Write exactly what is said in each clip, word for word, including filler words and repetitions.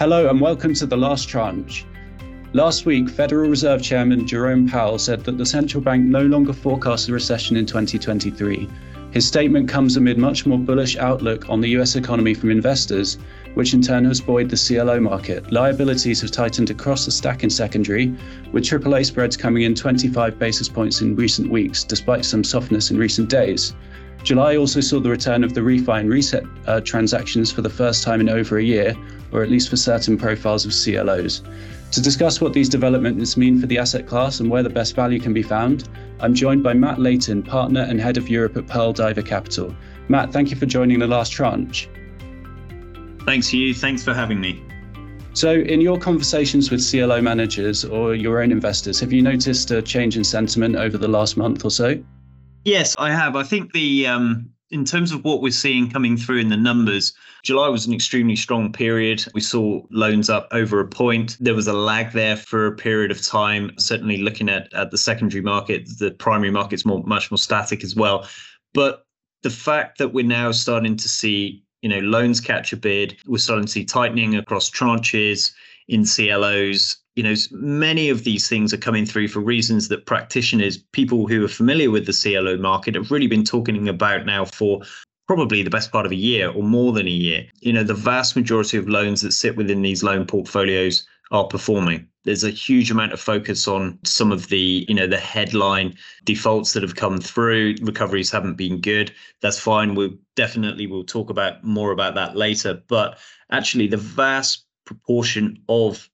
Hello and welcome to The Last Tranche. Last week, Federal Reserve Chairman Jerome Powell said that the central bank no longer forecasts a recession in twenty twenty-three. His statement comes amid much more bullish outlook on the U S economy from investors, which in turn has buoyed the C L O market. Liabilities have tightened across the stack in secondary, with triple A spreads coming in twenty-five basis points in recent weeks, despite some softness in recent days. July also saw the return of the refi and reset uh, transactions for the first time in over a year, or at least for certain profiles of C L Os. To discuss what these developments mean for the asset class and where the best value can be found, I'm joined by Matt Layton, partner and head of Europe at Pearl Diver Capital. Matt, thank you for joining The Last Tranche. Thanks, Hugh. Thanks for having me. So in your conversations with C L O managers or your own investors, have you noticed a change in sentiment over the last month or so? Yes, I have. I think the um, in terms of what we're seeing coming through in the numbers, July was an extremely strong period. We saw loans up over a point. There was a lag there for a period of time. Certainly looking at, at the secondary market, the primary market's more much more static as well. But the fact that we're now starting to see, you know, loans catch a bid, we're starting to see tightening across tranches in C L Os. You know, many of these things are coming through for reasons that practitioners, people who are familiar with the C L O market, have really been talking about now for probably the best part of a year or more than a year. You know, the vast majority of loans that sit within these loan portfolios are performing. There's a huge amount of focus on some of the, you know, the headline defaults that have come through. Recoveries haven't been good. That's fine. We'll definitely we'll talk about more about that later. But actually, the vast proportion of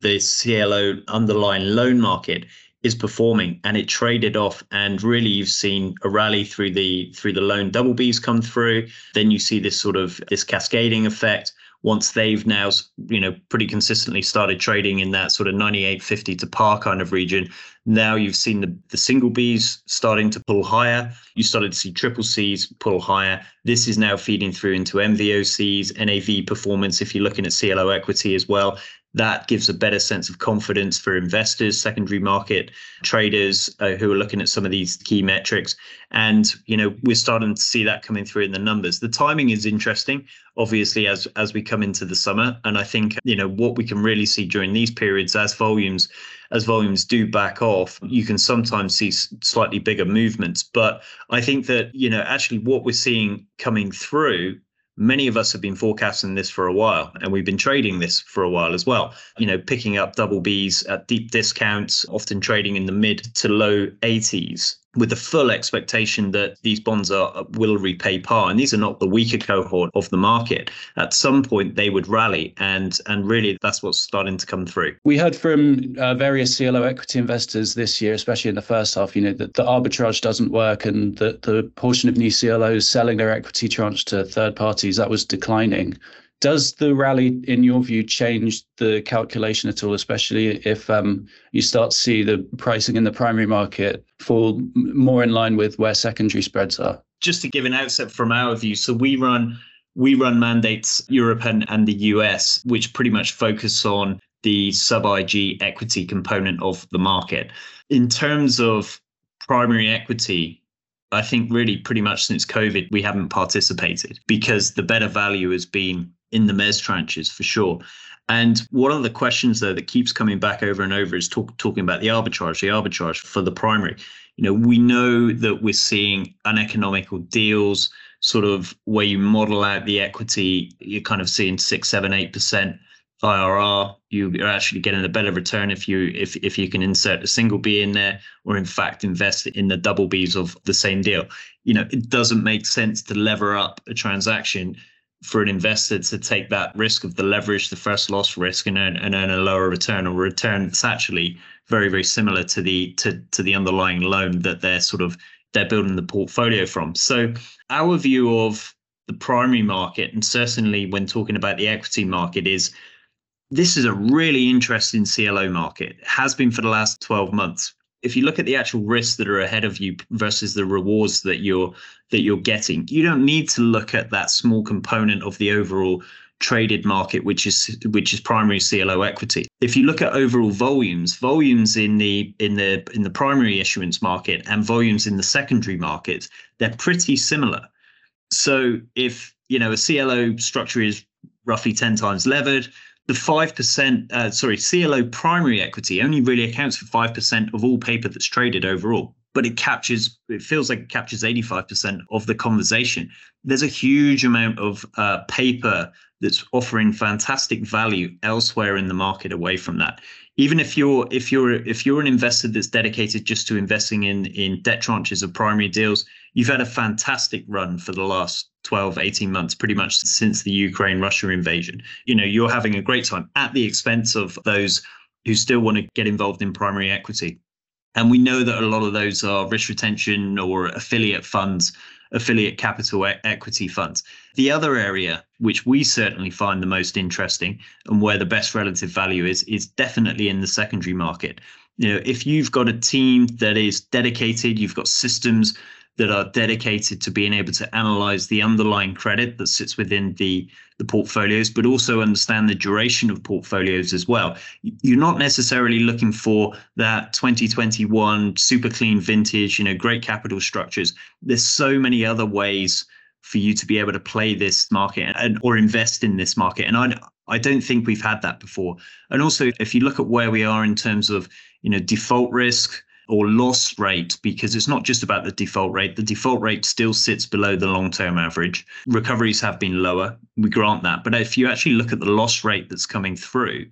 the C L O underlying loan market is performing, and it traded off, and really you've seen a rally through the through the loan double B's come through. Then you see this sort of this cascading effect once they've now, you know, pretty consistently started trading in that sort of ninety-eight fifty to par kind of region. Now you've seen the, the single B's starting to pull higher. You started to see triple C's pull higher. This is now feeding through into M V O C's, N A V performance if you're looking at C L O equity as well. That gives a better sense of confidence for investors, secondary market traders uh, who are looking at some of these key metrics. And, you know, we're starting to see that coming through in the numbers. The timing is interesting, obviously, as, as we come into the summer. And I think, you know, what we can really see during these periods as volumes as volumes do back off, you can sometimes see slightly bigger movements. But I think that, you know, actually what we're seeing coming through, many of us have been forecasting this for a while, and we've been trading this for a while as well. You know, picking up double Bs at deep discounts, often trading in the mid to low eighties, with the full expectation that these bonds are will repay par. And these are not the weaker cohort of the market. At some point, they would rally. And, and really, that's what's starting to come through. We heard from uh, various C L O equity investors this year, especially in the first half, you know, that the arbitrage doesn't work, and that the portion of new C L Os selling their equity tranche to third parties, that was declining. Does the rally, in your view, change the calculation at all, especially if um, you start to see the pricing in the primary market fall more in line with where secondary spreads are? Just to give an outset from our view, so we run we run mandates, Europe and, and the U S, which pretty much focus on the sub-I G equity component of the market. In terms of primary equity, I think really pretty much since COVID, we haven't participated because the better value has been in the mezz tranches for sure. And one of the questions, though, that keeps coming back over and over is talk, talking about the arbitrage, the arbitrage for the primary. You know, we know that we're seeing uneconomical deals, sort of where you model out the equity, you're kind of seeing six, seven, eight percent I R R. You're actually getting a better return if you if if you can insert a single B in there, or in fact invest in the double Bs of the same deal. You know, it doesn't make sense to lever up a transaction for an investor to take that risk of the leverage, the first loss risk, and earn, and earn a lower return, or a return that's actually very, very similar to the to to the underlying loan that they're sort of they're building the portfolio from. So our view of the primary market, and certainly when talking about the equity market, is this is a really interesting C L O market. It has been for the last twelve months. If you look at the actual risks that are ahead of you versus the rewards that you're that you're getting, you don't need to look at that small component of the overall traded market, which is which is primary C L O equity. If you look at overall volumes, volumes in the in the in the primary issuance market and volumes in the secondary markets, they're pretty similar. So if you know a C L O structure is roughly ten times levered, the five percent, uh, sorry, C L O primary equity only really accounts for five percent of all paper that's traded overall, but it captures, it feels like it captures eighty-five percent of the conversation. There's a huge amount of uh, paper that's offering fantastic value elsewhere in the market away from that. Even if you're if you're if you're an investor that's dedicated just to investing in in debt tranches of primary deals, you've had a fantastic run for the last twelve, eighteen months, pretty much since the Ukraine-Russia invasion. You know, you're having a great time at the expense of those who still want to get involved in primary equity. And we know that a lot of those are risk retention or affiliate funds, affiliate capital e- equity funds. The other area, which we certainly find the most interesting and where the best relative value is, is definitely in the secondary market. You know, if you've got a team that is dedicated, you've got systems that are dedicated to being able to analyze the underlying credit that sits within the, the portfolios, but also understand the duration of portfolios as well. You're not necessarily looking for that twenty twenty-one super clean vintage, you know, great capital structures. There's so many other ways for you to be able to play this market and or invest in this market. And I, I don't think we've had that before. And also, if you look at where we are in terms of, you know, default risk, or loss rate, because it's not just about the default rate. The default rate still sits below the long-term average. Recoveries have been lower. We grant that. But if you actually look at the loss rate that's coming through,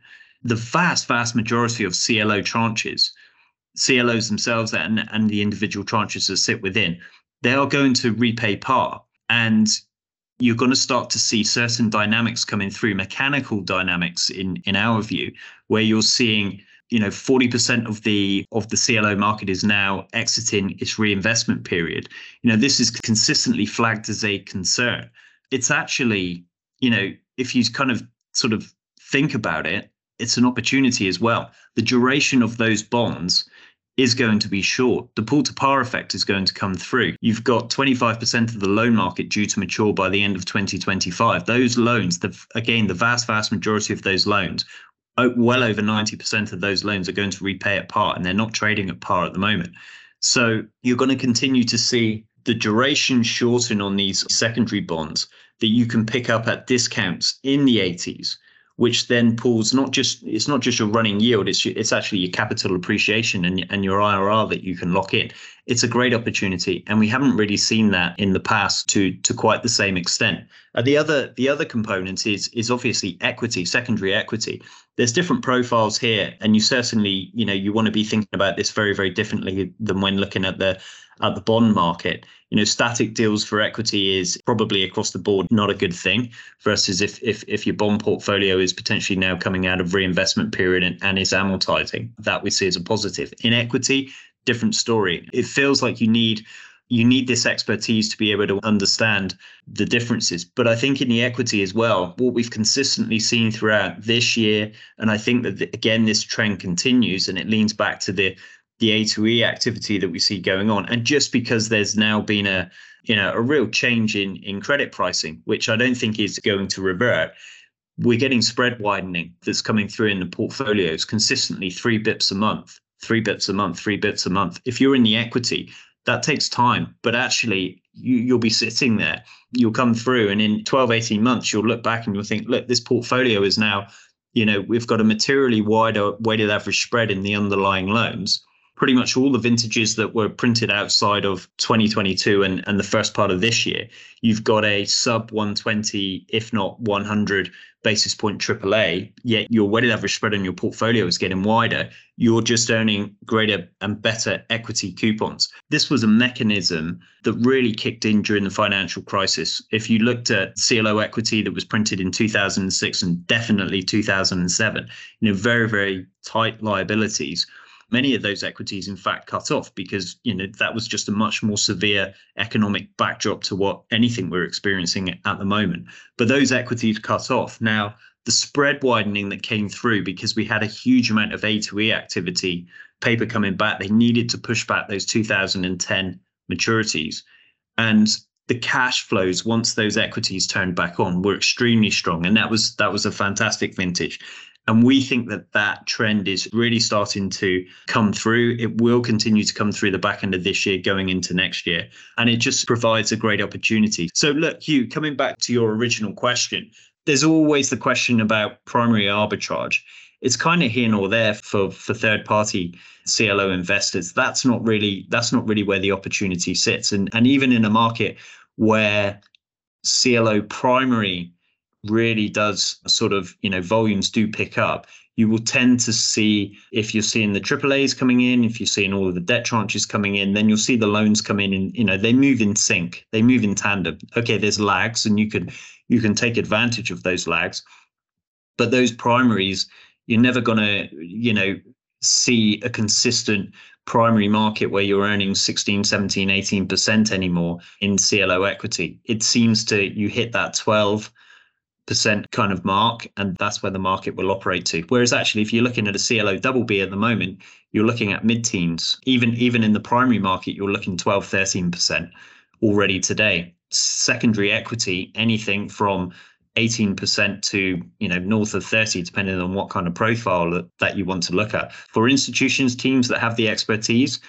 the vast, vast majority of C L O tranches, C L Os themselves and, and the individual tranches that sit within, they are going to repay par. And you're going to start to see certain dynamics coming through, mechanical dynamics in, in our view, where you're seeing, you know, forty percent of the of the C L O market is now exiting its reinvestment period. You know, this is consistently flagged as a concern. It's actually, you know, if you kind of sort of think about it, it's an opportunity as well. The duration of those bonds is going to be short. The pull to par effect is going to come through. You've got twenty-five percent of the loan market due to mature by the end of twenty twenty-five. Those loans, the, again, the vast, vast majority of those loans, well over ninety percent of those loans are going to repay at par, and they're not trading at par at the moment. So you're going to continue to see the duration shorten on these secondary bonds that you can pick up at discounts in the eighties, which then pulls not just, it's not just your running yield, it's it's actually your capital appreciation and, and your I R R that you can lock in. It's a great opportunity, and we haven't really seen that in the past to to quite the same extent. Uh, the other the other component is is obviously equity, secondary equity. There's different profiles here, and you certainly, you know, you want to be thinking about this very, very differently than when looking at the at the bond market. You know, static deals for equity is probably across the board not a good thing, versus if if if your bond portfolio is potentially now coming out of reinvestment period and, and is amortizing. That we see as a positive. In equity, different story. It feels like you need you need this expertise to be able to understand the differences. But I think in the equity as well, what we've consistently seen throughout this year, and I think that, the, again, this trend continues, and it leans back to the the A to E activity that we see going on. And just because there's now been a, you know, a real change in, in credit pricing, which I don't think is going to revert, we're getting spread widening that's coming through in the portfolios consistently, three bips a month, three bips a month, three bips a month. If you're in the equity, that takes time, but actually you, you'll be sitting there. You'll come through, and in twelve, eighteen months, you'll look back and you'll think, look, this portfolio is now, you know, we've got a materially wider weighted average spread in the underlying loans. Pretty much all the vintages that were printed outside of twenty twenty-two and, and the first part of this year, you've got a sub one twenty, if not one hundred basis point triple A, yet your weighted average spread on your portfolio is getting wider. You're just earning greater and better equity coupons. This was a mechanism that really kicked in during the financial crisis. If you looked at C L O equity that was printed in two thousand six and definitely two thousand seven, you know, very, very tight liabilities. Many of those equities, in fact, cut off because, you know, that was just a much more severe economic backdrop to what anything we're experiencing at the moment. But those equities cut off. Now, the spread widening that came through because we had a huge amount of A to E activity, paper coming back, they needed to push back those two thousand ten maturities. And the cash flows, once those equities turned back on, were extremely strong. And that was that was a fantastic vintage. And we think that that trend is really starting to come through. It will continue to come through the back end of this year, going into next year. And it just provides a great opportunity. So look, Hugh, coming back to your original question, there's always the question about primary arbitrage. It's kind of here nor there for, for third-party C L O investors. That's not really that's not really where the opportunity sits. And, and even in a market where C L O primary really does sort of, you know, volumes do pick up, you will tend to see, if you're seeing the triple A's coming in, if you're seeing all of the debt tranches coming in, then you'll see the loans come in and, you know, they move in sync, they move in tandem. Okay, there's lags and you can, you can take advantage of those lags, but those primaries, you're never going to, you know, see a consistent primary market where you're earning sixteen, seventeen, eighteen percent anymore in C L O equity. It seems to, you hit that twelve percent kind of mark, and that's where the market will operate to. Whereas actually, if you're looking at a C L O double B at the moment, you're looking at mid-teens. Even, even in the primary market, you're looking twelve, thirteen percent already today. Secondary equity, anything from eighteen percent to, you know, north of thirty, depending on what kind of profile that, that you want to look at. For institutions, teams that have the expertise,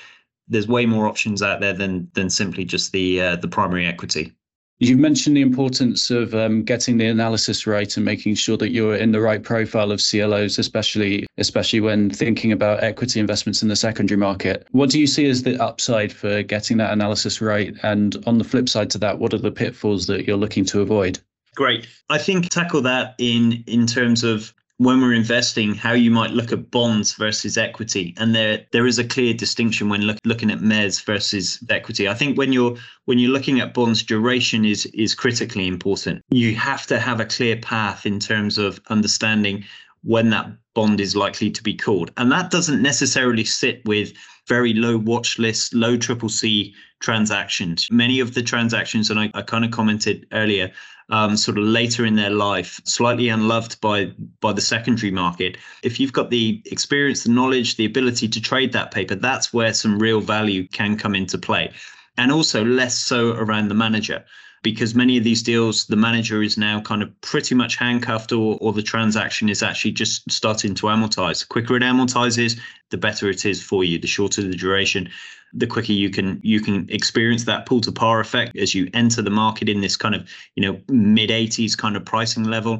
there's way more options out there than than simply just the uh, the primary equity. You've mentioned the importance of um, getting the analysis right and making sure that you're in the right profile of C L Os, especially especially when thinking about equity investments in the secondary market. What do you see as the upside for getting that analysis right? And on the flip side to that, what are the pitfalls that you're looking to avoid? Great. I think tackle that in, in terms of when we're investing, how you might look at bonds versus equity. And there there is a clear distinction when look, looking at mezz versus equity. I think when you're when you're looking at bonds, duration is is critically important. You have to have a clear path in terms of understanding when that bond is likely to be called. And that doesn't necessarily sit with very low watch list, low triple C transactions. Many of the transactions, and I, I kind of commented earlier, Um, sort of later in their life, slightly unloved by by the secondary market. If you've got the experience, the knowledge, the ability to trade that paper, that's where some real value can come into play. And also less so around the manager, because many of these deals, the manager is now kind of pretty much handcuffed, or, or the transaction is actually just starting to amortize. The quicker it amortizes, the better it is for you. The shorter the duration, the quicker you can you can experience that pull to par effect as you enter the market in this kind of, you know, mid eighties kind of pricing level.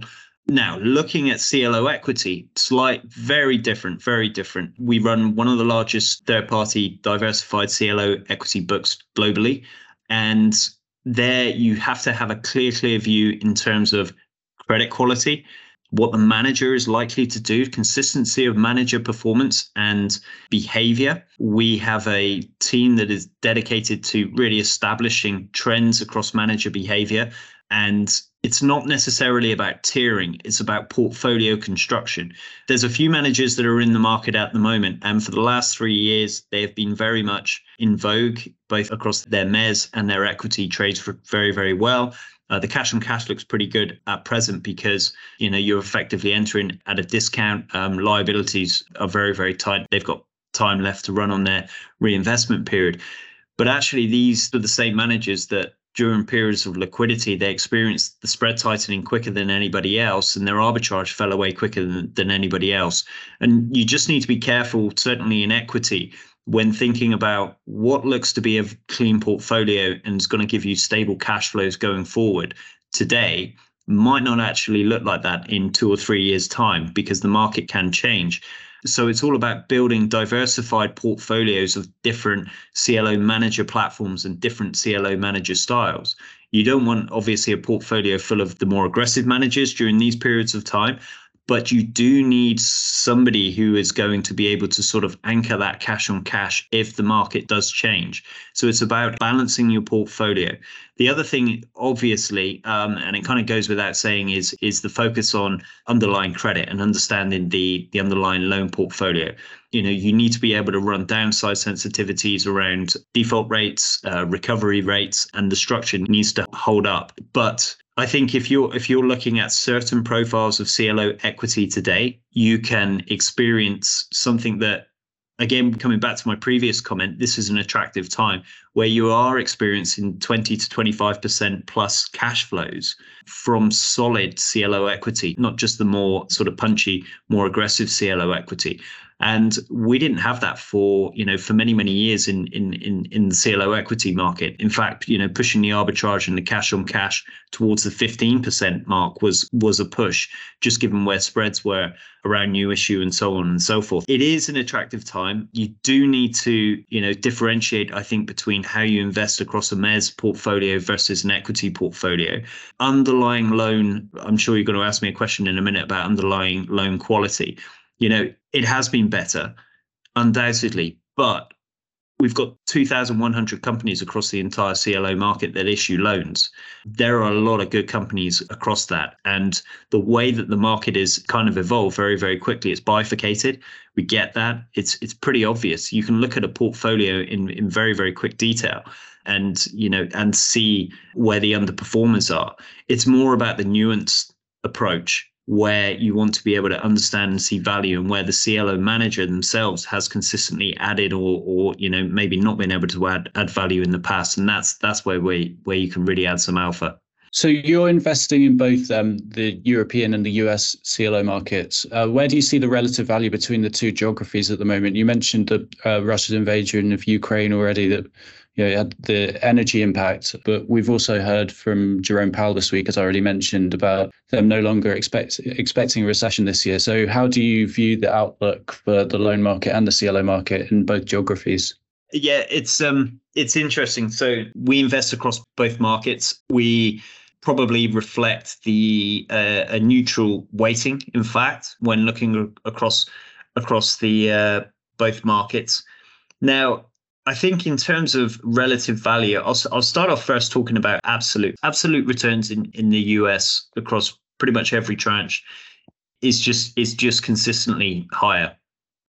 Now, looking at C L O equity, slight, very different, very different. We run one of the largest third-party diversified C L O equity books globally, and there you have to have a clear, clear view in terms of credit quality, what the manager is likely to do, consistency of manager performance and behavior. We have a team that is dedicated to really establishing trends across manager behavior. And it's not necessarily about tiering. It's about portfolio construction. There's a few managers that are in the market at the moment, and for the last three years, they have been very much in vogue, both across their mezz and their equity trades very, very well. Uh, the cash on cash looks pretty good at present because, you know, you're effectively entering at a discount. Um, liabilities are very, very tight. They've got time left to run on their reinvestment period. But actually, these are the same managers that during periods of liquidity, they experienced the spread tightening quicker than anybody else, and their arbitrage fell away quicker than, than anybody else. And you just need to be careful, certainly in equity, when thinking about what looks to be a clean portfolio and is going to give you stable cash flows going forward today might not actually look like that in two or three years' time, because the market can change. So it's all about building diversified portfolios of different C L O manager platforms and different C L O manager styles. You don't want, obviously, a portfolio full of the more aggressive managers during these periods of time, but you do need somebody who is going to be able to sort of anchor that cash on cash if the market does change. So it's about balancing your portfolio. The other thing, obviously, um, and it kind of goes without saying, is, is the focus on underlying credit and understanding the, the underlying loan portfolio. You know, you need to be able to run downside sensitivities around default rates, uh, recovery rates, and the structure needs to hold up. But I think if you're if you're looking at certain profiles of C L O equity today, you can experience something that, again, coming back to my previous comment, this is an attractive time where you are experiencing twenty to twenty-five percent plus cash flows from solid C L O equity, not just the more sort of punchy, more aggressive C L O equity. And we didn't have that for, you know, for many, many years in, in, in, in the C L O equity market. In fact, you know, pushing the arbitrage and the cash on cash towards the fifteen percent mark was, was a push, just given where spreads were around new issue and so on and so forth. It is an attractive time. You do need to, you know, differentiate, I think, between how you invest across a mezz portfolio versus an equity portfolio. Underlying loan, I'm sure you're going to ask me a question in a minute about underlying loan quality. You know, it has been better, undoubtedly, but we've got two thousand one hundred companies across the entire C L O market that issue loans. There are a lot of good companies across that. And the way that the market is kind of evolved very, very quickly, it's bifurcated. We get that. It's it's pretty obvious. You can look at a portfolio in, in very, very quick detail and, you know, and see where the underperformers are. It's more about the nuanced approach, where you want to be able to understand and see value, and where the C L O manager themselves has consistently added or, or you know, maybe not been able to add add value in the past. And that's that's where we where you can really add some alpha. So you're investing in both um, the European and the U S C L O markets. Uh, where do you see the relative value between the two geographies at the moment? You mentioned the uh, Russian invasion of Ukraine already, that you know, had the energy impact, but we've also heard from Jerome Powell this week, as I already mentioned, about them no longer expect, expecting a recession this year. So how do you view the outlook for the loan market and the C L O market in both geographies? Yeah, it's um, it's interesting. So we invest across both markets. We probably reflect the uh, a neutral weighting, in fact, when looking across across the uh, both markets. Now, I think in terms of relative value, I'll, I'll start off first talking about absolute. Absolute returns in, in the U S across pretty much every tranche is just is just consistently higher.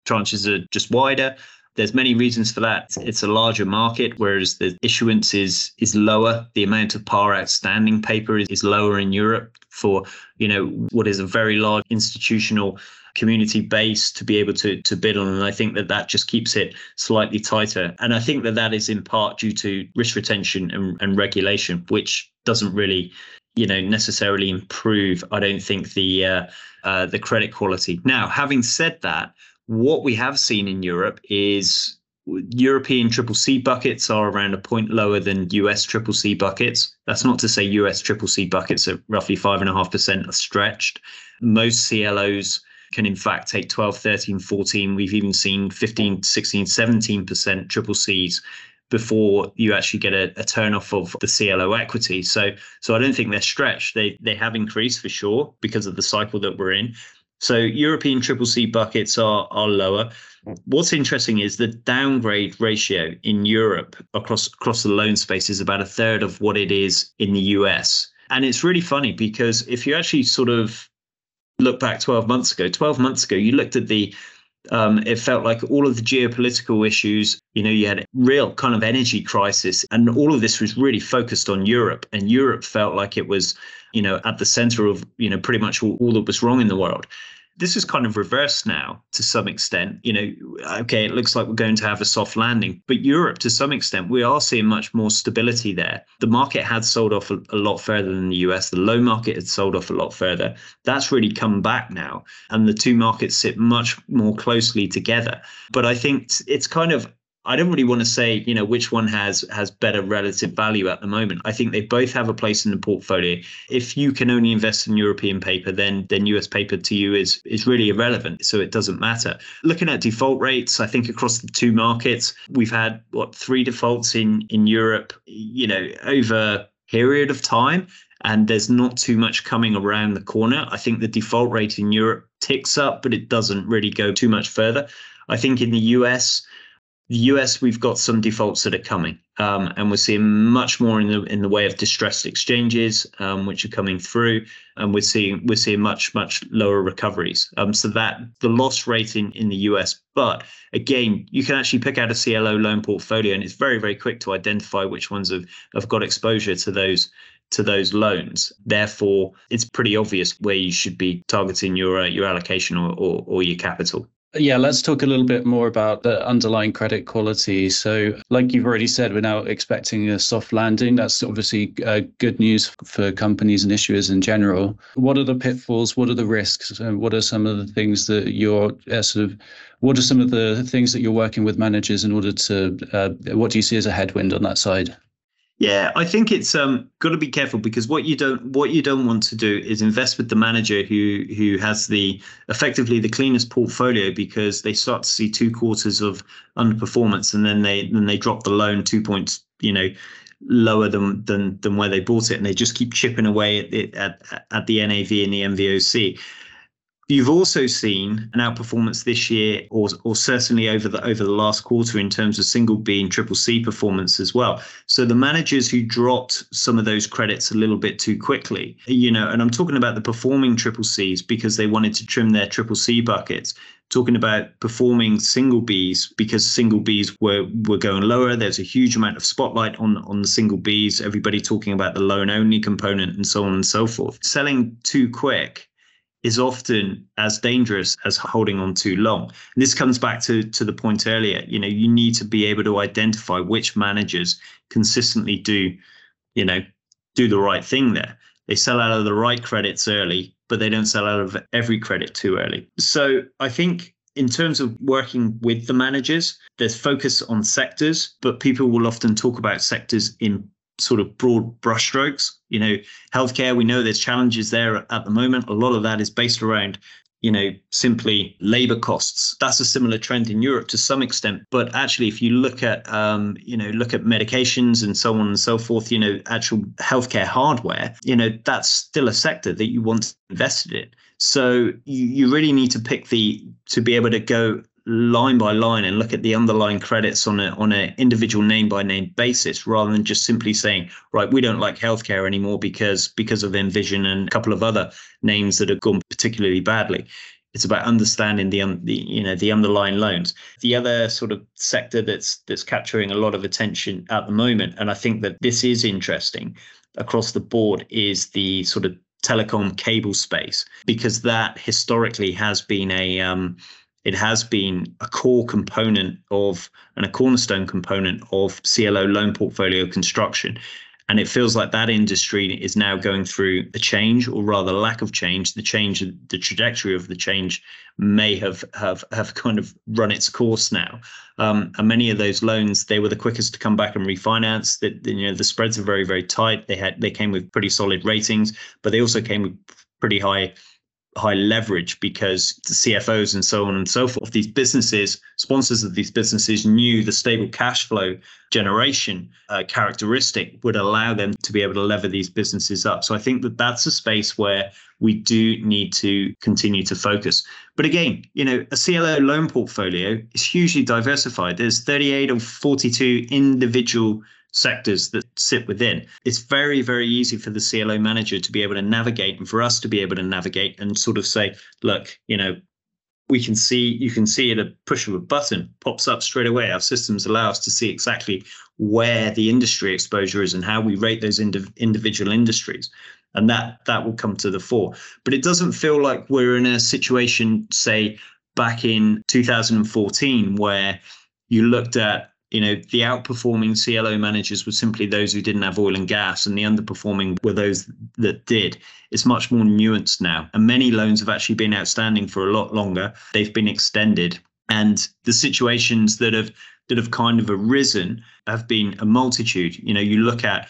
Tranches are just wider. There's many reasons for that. It's a larger market, whereas the issuance is is lower. The amount of par outstanding paper is, is lower in Europe for, you know, what is a very large institutional community base to be able to to bid on. And I think that that just keeps it slightly tighter. And I think that that is in part due to risk retention and, and regulation, which doesn't really, you know, necessarily improve, I don't think, the uh, uh, the credit quality. Now, having said that, what we have seen in Europe is European triple C buckets are around a point lower than U S triple C buckets. That's not to say U S triple C buckets at roughly five and a half percent are stretched. Most C L Os can in fact take twelve, thirteen, fourteen. We've even seen fifteen, sixteen, seventeen percent triple Cs before you actually get a, a turn off of the C L O equity. So, so I don't think they're stretched. They, they have increased for sure because of the cycle that we're in. So European triple C buckets are, are lower. What's interesting is the downgrade ratio in Europe across, across the loan space is about a third of what it is in the U S. And it's really funny because if you actually sort of look back twelve months ago, twelve months ago, you looked at the, um, it felt like all of the geopolitical issues, you know, you had a real kind of energy crisis and all of this was really focused on Europe, and Europe felt like it was, you know, at the center of, you know, pretty much all, all that was wrong in the world. This is kind of reversed now to some extent. You know, okay, it looks like we're going to have a soft landing, but Europe, to some extent, we are seeing much more stability there. The market had sold off a, a lot further than the U S. The loan market had sold off a lot further. That's really come back now, and the two markets sit much more closely together. But I think it's kind of, I don't really want to say, you know, which one has has better relative value at the moment. I think they both have a place in the portfolio. If you can only invest in European paper, then then U S paper to you is is really irrelevant. So it doesn't matter. Looking at default rates, I think across the two markets, we've had, what, three defaults in, in Europe, you know, over a period of time. And there's not too much coming around the corner. I think the default rate in Europe ticks up, but it doesn't really go too much further. I think in the U S, The U S, we've got some defaults that are coming, um, and we're seeing much more in the in the way of distressed exchanges, um, which are coming through, and we're seeing we're seeing much much lower recoveries. Um, so that the loss rate in, in the U S, but again, you can actually pick out a C L O loan portfolio, and it's very very quick to identify which ones have, have got exposure to those to those loans. Therefore, it's pretty obvious where you should be targeting your uh, your allocation or, or or your capital. Yeah, let's talk a little bit more about the underlying credit quality. So like you've already said, we're now expecting a soft landing. That's obviously uh, good news for companies and issuers in general. What are the pitfalls? What are the risks? And what are some of the things that you're uh, sort of, what are some of the things that you're working with managers in order to, uh, what do you see as a headwind on that side? Yeah, I think it's um, got to be careful, because what you don't what you don't want to do is invest with the manager who who has the effectively the cleanest portfolio, because they start to see two quarters of underperformance and then they then they drop the loan two points, you know, lower than than than where they bought it, and they just keep chipping away at the, at at the N A V and the M V O C. You've also seen an outperformance this year, or or certainly over the over the last quarter, in terms of single B and triple C performance as well. So the managers who dropped some of those credits a little bit too quickly, you know, and I'm talking about the performing triple Cs because they wanted to trim their triple C buckets. Talking about performing single Bs because single Bs were were going lower. There's a huge amount of spotlight on, on the single Bs, everybody talking about the loan only component and so on and so forth. Selling too quick is often as dangerous as holding on too long. And this comes back to, to the point earlier. You know, you need to be able to identify which managers consistently do, you know, do the right thing there. They sell out of the right credits early, but they don't sell out of every credit too early. So I think in terms of working with the managers, there's focus on sectors, but people will often talk about sectors in sort of broad brushstrokes. You know, healthcare, we know there's challenges there at the moment. A lot of that is based around, you know, simply labor costs. That's a similar trend in Europe to some extent. But actually, if you look at, um, you know, look at medications and so on and so forth, you know, actual healthcare hardware, you know, that's still a sector that you want to invest in. So you, you really need to pick the, to be able to go line by line and look at the underlying credits on a on an individual name by name basis, rather than just simply saying, right, we don't like healthcare anymore because because of Envision and a couple of other names that have gone particularly badly. It's about understanding the, um, the you know the underlying loans. The other sort of sector that's that's capturing a lot of attention at the moment, and I think that this is interesting across the board, is the sort of telecom cable space, because that historically has been a um, It has been a core component of and a cornerstone component of C L O loan portfolio construction. And it feels like that industry is now going through a change, or rather lack of change. The change, the trajectory of the change may have have, have kind of run its course now. Um, and many of those loans, they were the quickest to come back and refinance. That, you know, the spreads are very, very tight. They had they came with pretty solid ratings, but they also came with pretty high high leverage, because the C F Os and so on and so forth, these businesses, sponsors of these businesses, knew the stable cash flow generation uh, characteristic would allow them to be able to lever these businesses up. So I think that that's a space where we do need to continue to focus. But again, you know, a C L O loan portfolio is hugely diversified. There's thirty-eight or forty-two individual sectors that sit within. It's very, very easy for the C L O manager to be able to navigate, and for us to be able to navigate and sort of say, look, you know, we can see, you can see at a push of a button, pops up straight away. Our systems allow us to see exactly where the industry exposure is and how we rate those indiv- individual industries. And that that will come to the fore. But it doesn't feel like we're in a situation, say, back in two thousand fourteen, where you looked at, you know, the outperforming C L O managers were simply those who didn't have oil and gas, and the underperforming were those that did. It's much more nuanced now. And many loans have actually been outstanding for a lot longer. They've been extended. And the situations that have that have kind of arisen have been a multitude. You know, you look at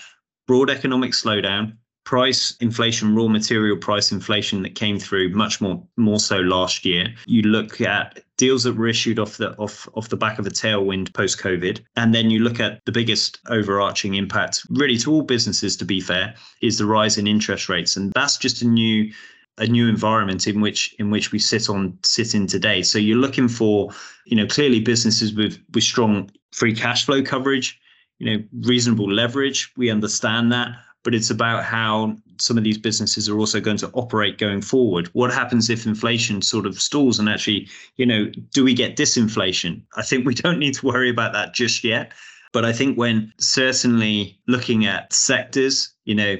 broad economic slowdown, price inflation, raw material price inflation that came through much more more so last year. You look at deals that were issued off the off off the back of a tailwind post-COVID. And then you look at the biggest overarching impact, really, to all businesses, to be fair, is the rise in interest rates. And that's just a new a new environment in which in which we sit on sit in today. So you're looking for, you know, clearly businesses with with strong free cash flow coverage, you know, reasonable leverage. We understand that. But it's about how some of these businesses are also going to operate going forward. What happens if inflation sort of stalls, and actually, you know, do we get disinflation? I think we don't need to worry about that just yet. But I think when certainly looking at sectors, you know,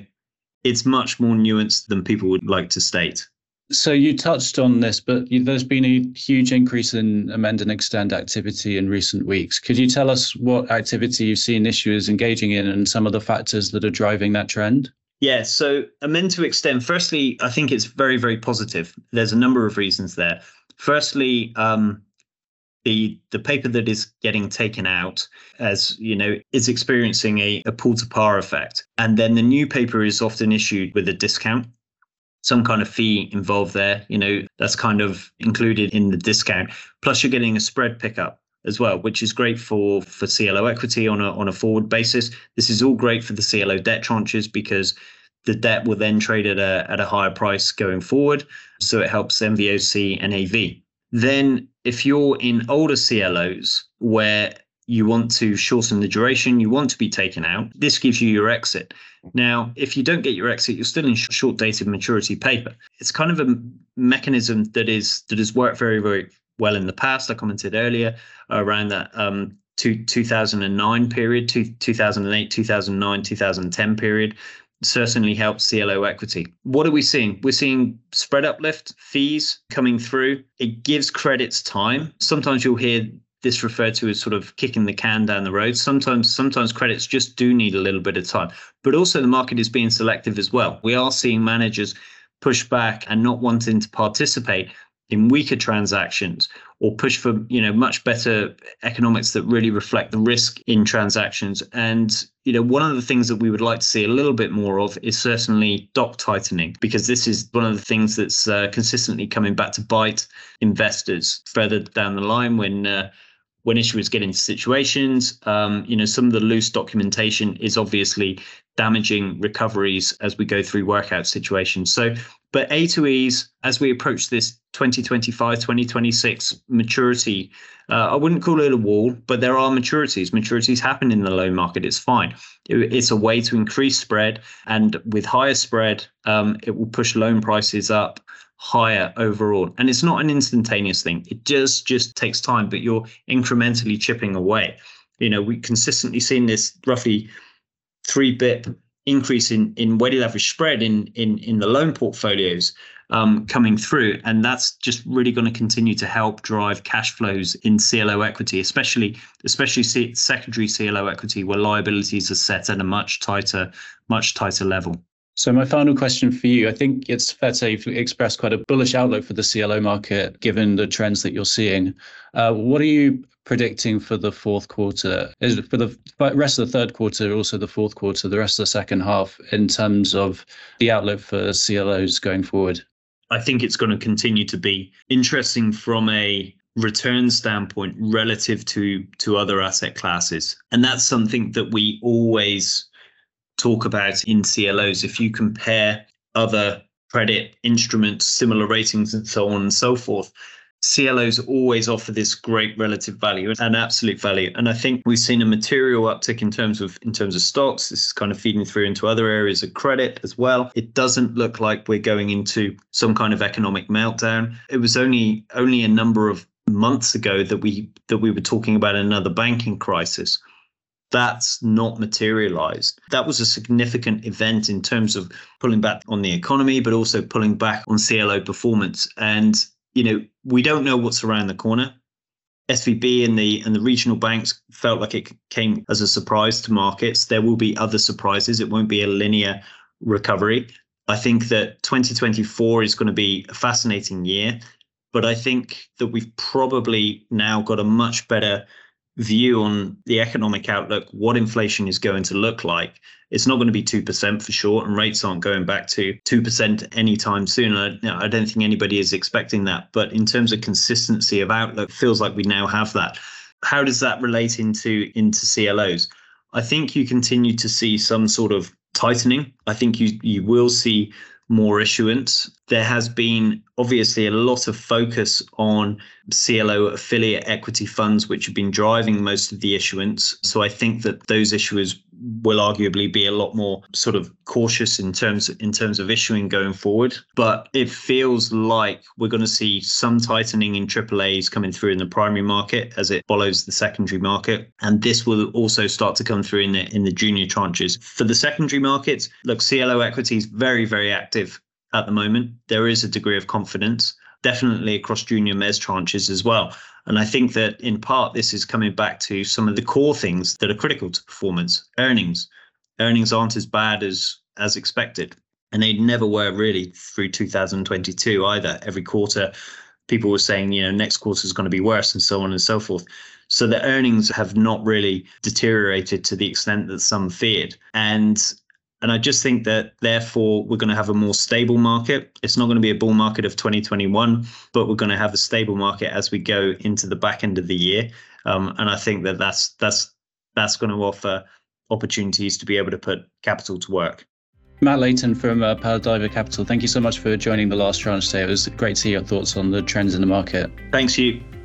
it's much more nuanced than people would like to state. So you touched on this, but there's been a huge increase in amend and extend activity in recent weeks. Could you tell us what activity you've seen issuers engaging in and some of the factors that are driving that trend? Yeah, so amend to extend, firstly, I think it's very, very positive. There's a number of reasons there. Firstly, um, the the paper that is getting taken out, as you know, is experiencing a, a pull to par effect. And then the new paper is often issued with a discount, some kind of fee involved there, you know, that's kind of included in the discount. Plus you're getting a spread pickup as well, which is great for, for C L O equity on a, on a forward basis. This is all great for the C L O debt tranches because the debt will then trade at a, at a higher price going forward. So it helps M V O C and A V. Then if you're in older C L Os where you want to shorten the duration, you want to be taken out, this gives you your exit. Now, if you don't get your exit, you're still in short dated maturity paper. It's kind of a mechanism that is that has worked very, very well in the past. I commented earlier around that um, two, 2009 period, two, 2008, two thousand nine, two thousand ten period. Certainly helps C L O equity. What are we seeing? We're seeing spread uplift, fees coming through. It gives credits time. Sometimes you'll hear this referred to as sort of kicking the can down the road. Sometimes, sometimes credits just do need a little bit of time, but also the market is being selective as well. We are seeing managers push back and not wanting to participate in weaker transactions or push for, you know, much better economics that really reflect the risk in transactions. And, you know, one of the things that we would like to see a little bit more of is certainly doc tightening, because this is one of the things that's uh, consistently coming back to bite investors further down the line when, uh, When issuers get into situations, um, you know, some of the loose documentation is obviously damaging recoveries as we go through workout situations. So, but A to E's, as we approach this twenty twenty-five, twenty twenty-six maturity, uh, I wouldn't call it a wall, but there are maturities. Maturities happen in the loan market. It's fine. It, it's a way to increase spread. And with higher spread, um, it will push loan prices up higher overall. And it's not an instantaneous thing. It just just takes time, but you're incrementally chipping away. You know, we've consistently seen this roughly three bip increase in, in weighted average spread in, in, in the loan portfolios um, coming through. And that's just really going to continue to help drive cash flows in C L O equity, especially, especially C- secondary C L O equity, where liabilities are set at a much tighter, much tighter level. So my final question for you, I think it's fair to say you've expressed quite a bullish outlook for the C L O market, given the trends that you're seeing. Uh, what are you predicting for the fourth quarter, is for the rest of the third quarter, also the fourth quarter, the rest of the second half, in terms of the outlook for C L Os going forward? I think it's going to continue to be interesting from a return standpoint relative to, to other asset classes. And that's something that we always talk about in C L Os. If you compare other credit instruments, similar ratings and so on and so forth, C L Os always offer this great relative value and absolute value. And I think we've seen a material uptick in terms of in terms of stocks. This is kind of feeding through into other areas of credit as well. It doesn't look like we're going into some kind of economic meltdown. It was only only a number of months ago that we that we were talking about another banking crisis. That's not materialized. That was a significant event in terms of pulling back on the economy, but also pulling back on C L O performance. And, you know, we don't know what's around the corner. S V B and the and the regional banks felt like it came as a surprise to markets. There will be other surprises. It won't be a linear recovery. I think that twenty twenty-four is going to be a fascinating year, but I think that we've probably now got a much better view on the economic outlook, what inflation is going to look like. It's not going to be two percent for sure, and rates aren't going back to two percent anytime soon. I, no, I don't think anybody is expecting that. But in terms of consistency of outlook, it feels like we now have that. How does that relate into, into C L Os? I think you continue to see some sort of tightening. I think you you will see more issuance. There has been obviously a lot of focus on C L O affiliate equity funds, which have been driving most of the issuance. So I think that those issuers will arguably be a lot more sort of cautious in terms in terms of issuing going forward. But it feels like we're going to see some tightening in triple A's coming through in the primary market as it follows the secondary market. And this will also start to come through in the in the junior tranches. For the secondary markets, look, C L O equity is very, very active. at the moment. There is a degree of confidence, definitely across junior mezz tranches as well. And I think that in part, this is coming back to some of the core things that are critical to performance. Earnings. Earnings aren't as bad as, as expected. And they never were really through two thousand twenty-two either. Every quarter, people were saying, you know, next quarter is going to be worse and so on and so forth. So the earnings have not really deteriorated to the extent that some feared. And And I just think that, therefore, we're going to have a more stable market. It's not going to be a bull market of twenty twenty-one, but we're going to have a stable market as we go into the back end of the year. Um, and I think that that's, that's, that's going to offer opportunities to be able to put capital to work. Matt Layton from uh, Paladeva Capital, thank you so much for joining The Last Tranche today. It was great to hear your thoughts on the trends in the market. Thanks, Hugh.